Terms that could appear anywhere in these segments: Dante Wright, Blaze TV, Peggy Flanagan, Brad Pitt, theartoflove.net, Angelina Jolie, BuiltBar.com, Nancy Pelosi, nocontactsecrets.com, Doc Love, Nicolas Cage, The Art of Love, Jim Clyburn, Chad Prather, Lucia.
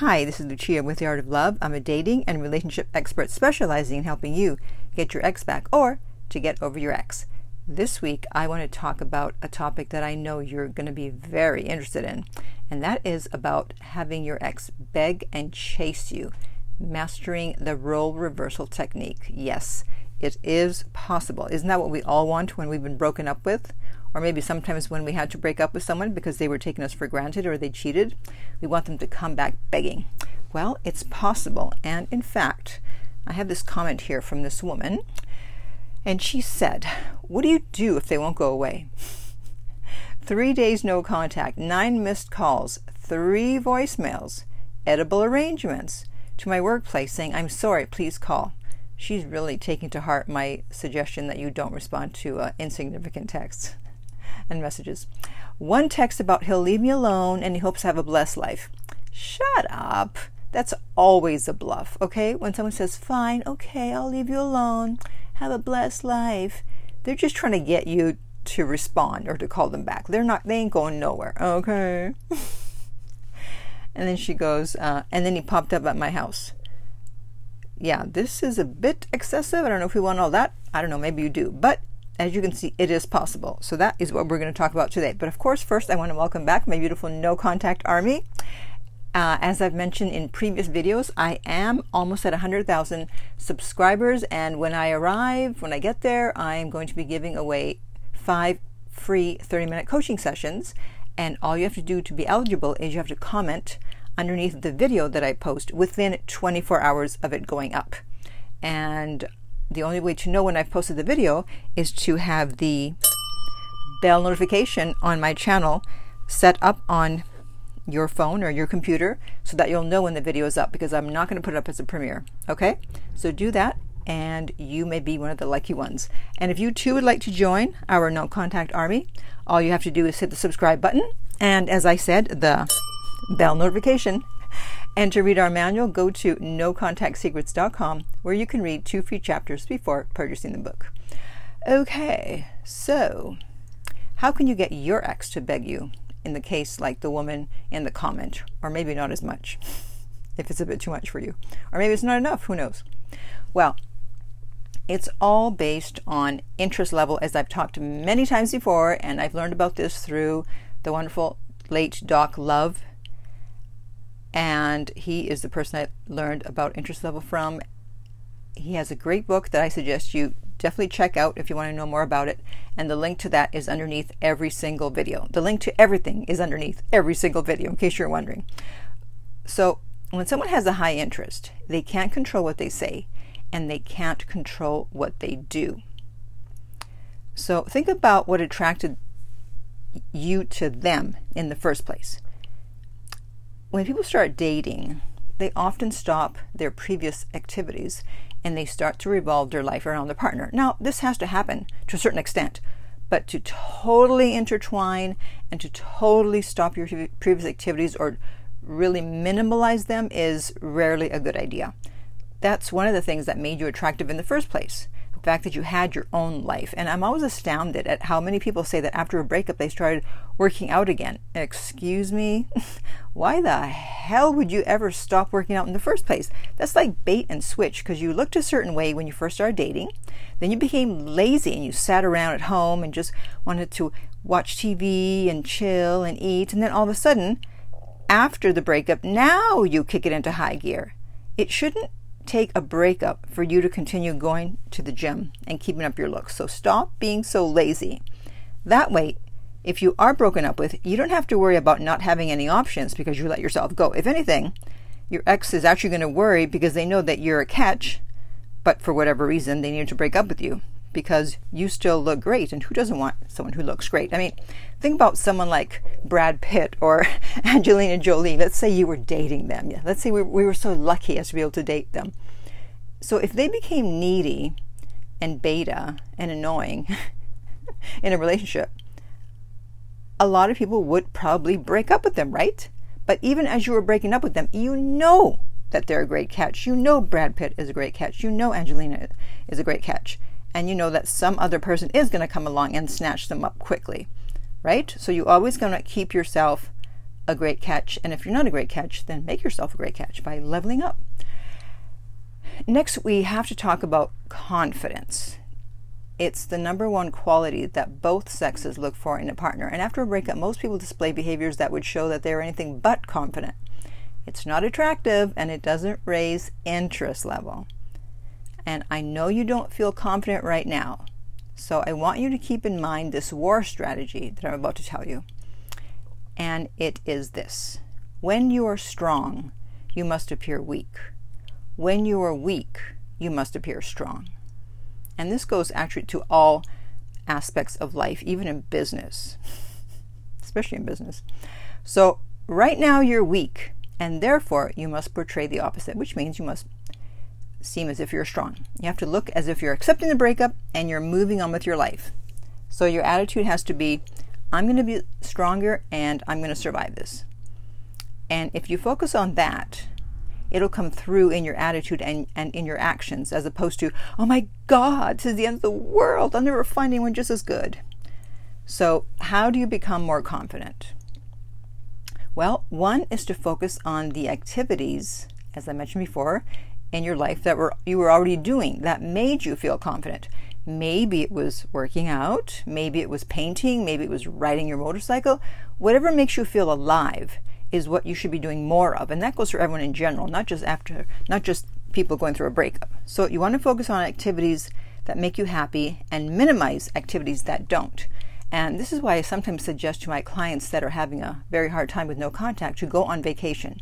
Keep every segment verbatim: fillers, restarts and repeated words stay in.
Hi, this is Lucia with The Art of Love. I'm a dating and relationship expert specializing in helping you get your ex back or to get over your ex. This week, I want to talk about a topic that I know you're going to be very interested in, and that is about having your ex beg and chase you, mastering the role reversal technique. Yes, it is possible. Isn't that what we all want when we've been broken up with? Or maybe sometimes when we had to break up with someone because they were taking us for granted or they cheated, we want them to come back begging. Well, it's possible. And in fact, I have this comment here from this woman, and she said, "What do you do if they won't go away? Three days no contact, nine missed calls, three voicemails, edible arrangements, to my workplace saying, 'I'm sorry, please call.'" She's really taking to heart my suggestion that you don't respond to uh, insignificant texts and messages. "One text about he'll leave me alone and he hopes to have a blessed life." Shut up. That's always a bluff, okay? When someone says, "Fine, okay, I'll leave you alone, have a blessed life," they're just trying to get you to respond or to call them back. They're not, they ain't going nowhere, okay? And then she goes, uh, and then he popped up at my house. Yeah, this is a bit excessive. I don't know if we want all that. I don't know, maybe you do. But as you can see, it is possible. So that is what we're going to talk about today. But of course, first, I want to welcome back my beautiful No Contact Army. Uh, as I've mentioned in previous videos, I am almost at one hundred thousand subscribers. And when I arrive, when I get there, I am going to be giving away five free thirty minute coaching sessions. And all you have to do to be eligible is you have to comment underneath the video that I post within twenty-four hours of it going up. And the only way to know when I've posted the video is to have the bell notification on my channel set up on your phone or your computer so that you'll know when the video is up, because I'm not going to put it up as a premiere. Okay? So do that, and you may be one of the lucky ones. And if you too would like to join our No Contact Army, all you have to do is hit the subscribe button, and as I said, the bell notification. And to read our manual, go to no contact secrets dot com, where you can read two free chapters before purchasing the book. Okay, so how can you get your ex to beg you in the case like the woman in the comment? Or maybe not as much, if it's a bit too much for you. Or maybe it's not enough, who knows? Well, it's all based on interest level, as I've talked many times before, and I've learned about this through the wonderful late Doc Love. And he is the person I learned about interest level from. He has a great book that I suggest you definitely check out if you want to know more about it. And the link to that is underneath every single video. The link to everything is underneath every single video, in case you're wondering. So when someone has a high interest, they can't control what they say, and they can't control what they do. So think about what attracted you to them in the first place. When people start dating, they often stop their previous activities and they start to revolve their life around their partner. Now, this has to happen to a certain extent, but to totally intertwine and to totally stop your previous activities or really minimalize them is rarely a good idea. That's one of the things that made you attractive in the first place, the fact that you had your own life. And I'm always astounded at how many people say that after a breakup they started working out again. Excuse me? Why the hell would you ever stop working out in the first place? That's like bait and switch, because you looked a certain way when you first started dating, then you became lazy and you sat around at home and just wanted to watch T V and chill and eat, and then all of a sudden, after the breakup, now you kick it into high gear. It shouldn't take a breakup for you to continue going to the gym and keeping up your looks. So stop being so lazy. That way, if you are broken up with, you don't have to worry about not having any options because you let yourself go. If anything, your ex is actually going to worry because they know that you're a catch, but for whatever reason, they needed to break up with you because you still look great. And who doesn't want someone who looks great? I mean, think about someone like Brad Pitt or Angelina Jolie. Let's say you were dating them. Yeah, let's say we, we were so lucky as to be able to date them. So if they became needy and beta and annoying in a relationship, a lot of people would probably break up with them, right? But even as you were breaking up with them, you know that they're a great catch. You know Brad Pitt is a great catch. You know Angelina is a great catch. And you know that some other person is going to come along and snatch them up quickly, right? So you always going to keep yourself a great catch. And if you're not a great catch, then make yourself a great catch by leveling up. Next, we have to talk about confidence. It's the number one quality that both sexes look for in a partner. And after a breakup, most people display behaviors that would show that they're anything but confident. It's not attractive, and it doesn't raise interest level. And I know you don't feel confident right now. So I want you to keep in mind this war strategy that I'm about to tell you. And it is this. When you are strong, you must appear weak. When you are weak, you must appear strong. And this goes actually to all aspects of life, even in business, especially in business. So right now you're weak, and therefore you must portray the opposite, which means you must seem as if you're strong. You have to look as if you're accepting the breakup and you're moving on with your life. So your attitude has to be, I'm going to be stronger and I'm going to survive this. And if you focus on that, it'll come through in your attitude and, and in your actions, as opposed to, oh my God, this is the end of the world. I'll never find anyone just as good. So how do you become more confident? Well, one is to focus on the activities, as I mentioned before, in your life that were you were already doing that made you feel confident. Maybe it was working out. Maybe it was painting. Maybe it was riding your motorcycle. Whatever makes you feel alive is what you should be doing more of. And that goes for everyone in general, not just after, not just people going through a breakup. So you want to focus on activities that make you happy and minimize activities that don't. And this is why I sometimes suggest to my clients that are having a very hard time with no contact to go on vacation.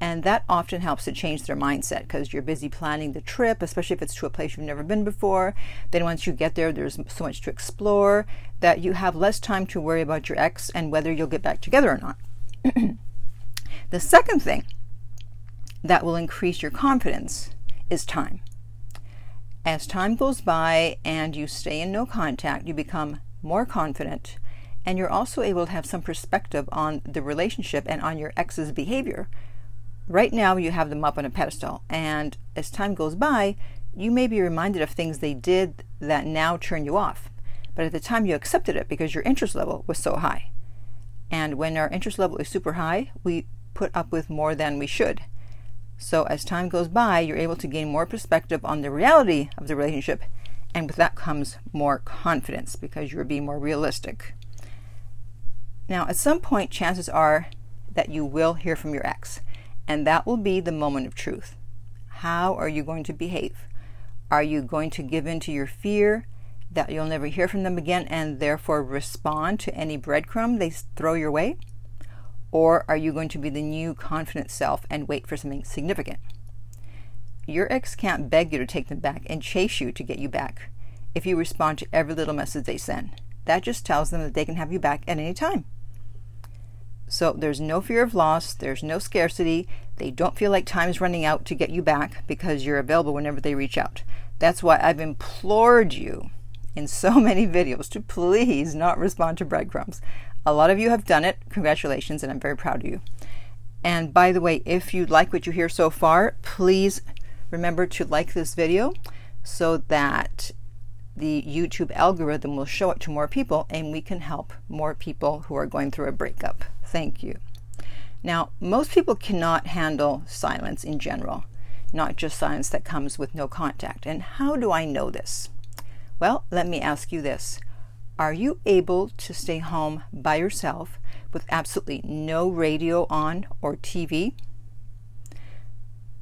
And that often helps to change their mindset, because you're busy planning the trip, especially if it's to a place you've never been before. Then once you get there, there's so much to explore that you have less time to worry about your ex and whether you'll get back together or not. The second thing that will increase your confidence is time. As time goes by and you stay in no contact, you become more confident, and you're also able to have some perspective on the relationship and on your ex's behavior. Right now, you have them up on a pedestal, and as time goes by, you may be reminded of things they did that now turn you off. But at the time, you accepted it because your interest level was so high. And when our interest level is super high, we put up with more than we should. So as time goes by, you're able to gain more perspective on the reality of the relationship, and with that comes more confidence because you're being more realistic. Now, at some point, chances are that you will hear from your ex, and that will be the moment of truth. How are you going to behave? Are you going to give in to your fear that you'll never hear from them again and therefore respond to any breadcrumb they throw your way? Or are you going to be the new confident self and wait for something significant? Your ex can't beg you to take them back and chase you to get you back if you respond to every little message they send. That just tells them that they can have you back at any time. So there's no fear of loss, there's no scarcity, they don't feel like time's running out to get you back because you're available whenever they reach out. That's why I've implored you in so many videos to please not respond to breadcrumbs. A lot of you have done it. Congratulations, and I'm very proud of you. And by the way, if you like what you hear so far, please remember to like this video so that the YouTube algorithm will show it to more people and we can help more people who are going through a breakup. Thank you. Now, most people cannot handle silence in general, not just silence that comes with no contact. And how do I know this? Well, let me ask you this. Are you able to stay home by yourself with absolutely no radio on or T V?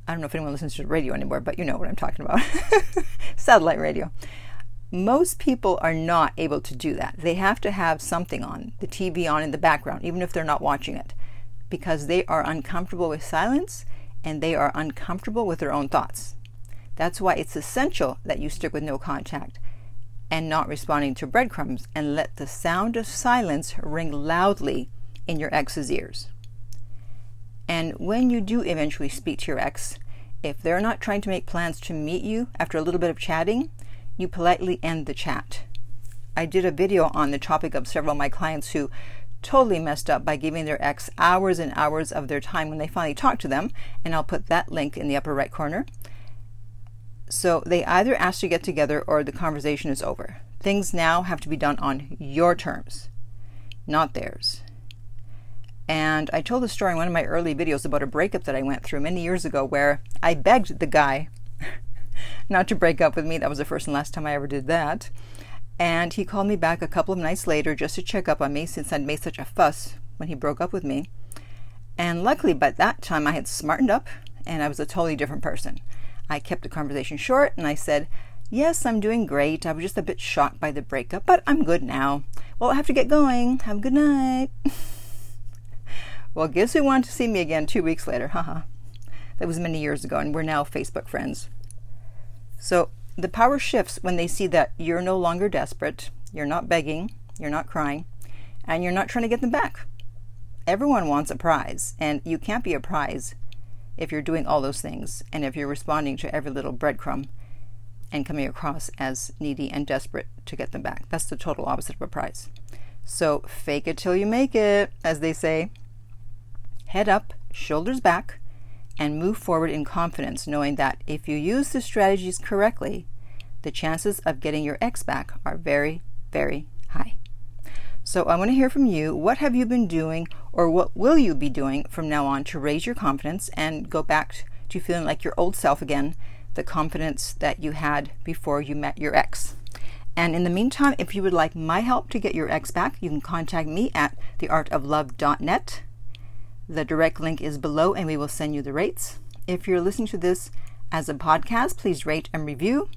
I don't know if anyone listens to radio anymore, but you know what I'm talking about. Satellite radio. Most people are not able to do that. They have to have something on, the T V on in the background, even if they're not watching it, because they are uncomfortable with silence and they are uncomfortable with their own thoughts. That's why it's essential that you stick with no contact and not responding to breadcrumbs, and let the sound of silence ring loudly in your ex's ears. And when you do eventually speak to your ex, if they're not trying to make plans to meet you after a little bit of chatting, you politely end the chat. I did a video on the topic of several of my clients who totally messed up by giving their ex hours and hours of their time when they finally talked to them, and I'll put that link in the upper right corner. So they either ask to get together or the conversation is over. Things now have to be done on your terms, not theirs. And I told a story in one of my early videos about a breakup that I went through many years ago where I begged the guy not to break up with me. That was the first and last time I ever did that. And he called me back a couple of nights later just to check up on me, since I'd made such a fuss when he broke up with me. And luckily, by that time, I had smartened up and I was a totally different person. I kept the conversation short and I said, "Yes, I'm doing great. I was just a bit shocked by the breakup, but I'm good now. Well, I have to get going. Have a good night." Well, guess who wanted to see me again two weeks later? Haha. That was many years ago, and we're now Facebook friends. So the power shifts when they see that you're no longer desperate, you're not begging, you're not crying, and you're not trying to get them back. Everyone wants a prize, and you can't be a prize if you're doing all those things, and if you're responding to every little breadcrumb and coming across as needy and desperate to get them back. That's the total opposite of a prize. So fake it till you make it, as they say. Head up, shoulders back, and move forward in confidence, knowing that if you use the strategies correctly, the chances of getting your ex back are very, very high. So I want to hear from you. What have you been doing, or what will you be doing from now on to raise your confidence and go back to feeling like your old self again, the confidence that you had before you met your ex? And in the meantime, if you would like my help to get your ex back, you can contact me at the art of love dot net. The direct link is below, and we will send you the rates. If you're listening to this as a podcast, please rate and review.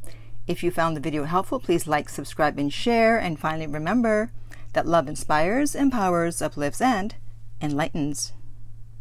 If you found the video helpful, please like, subscribe, and share. And finally, remember that love inspires, empowers, uplifts, and enlightens.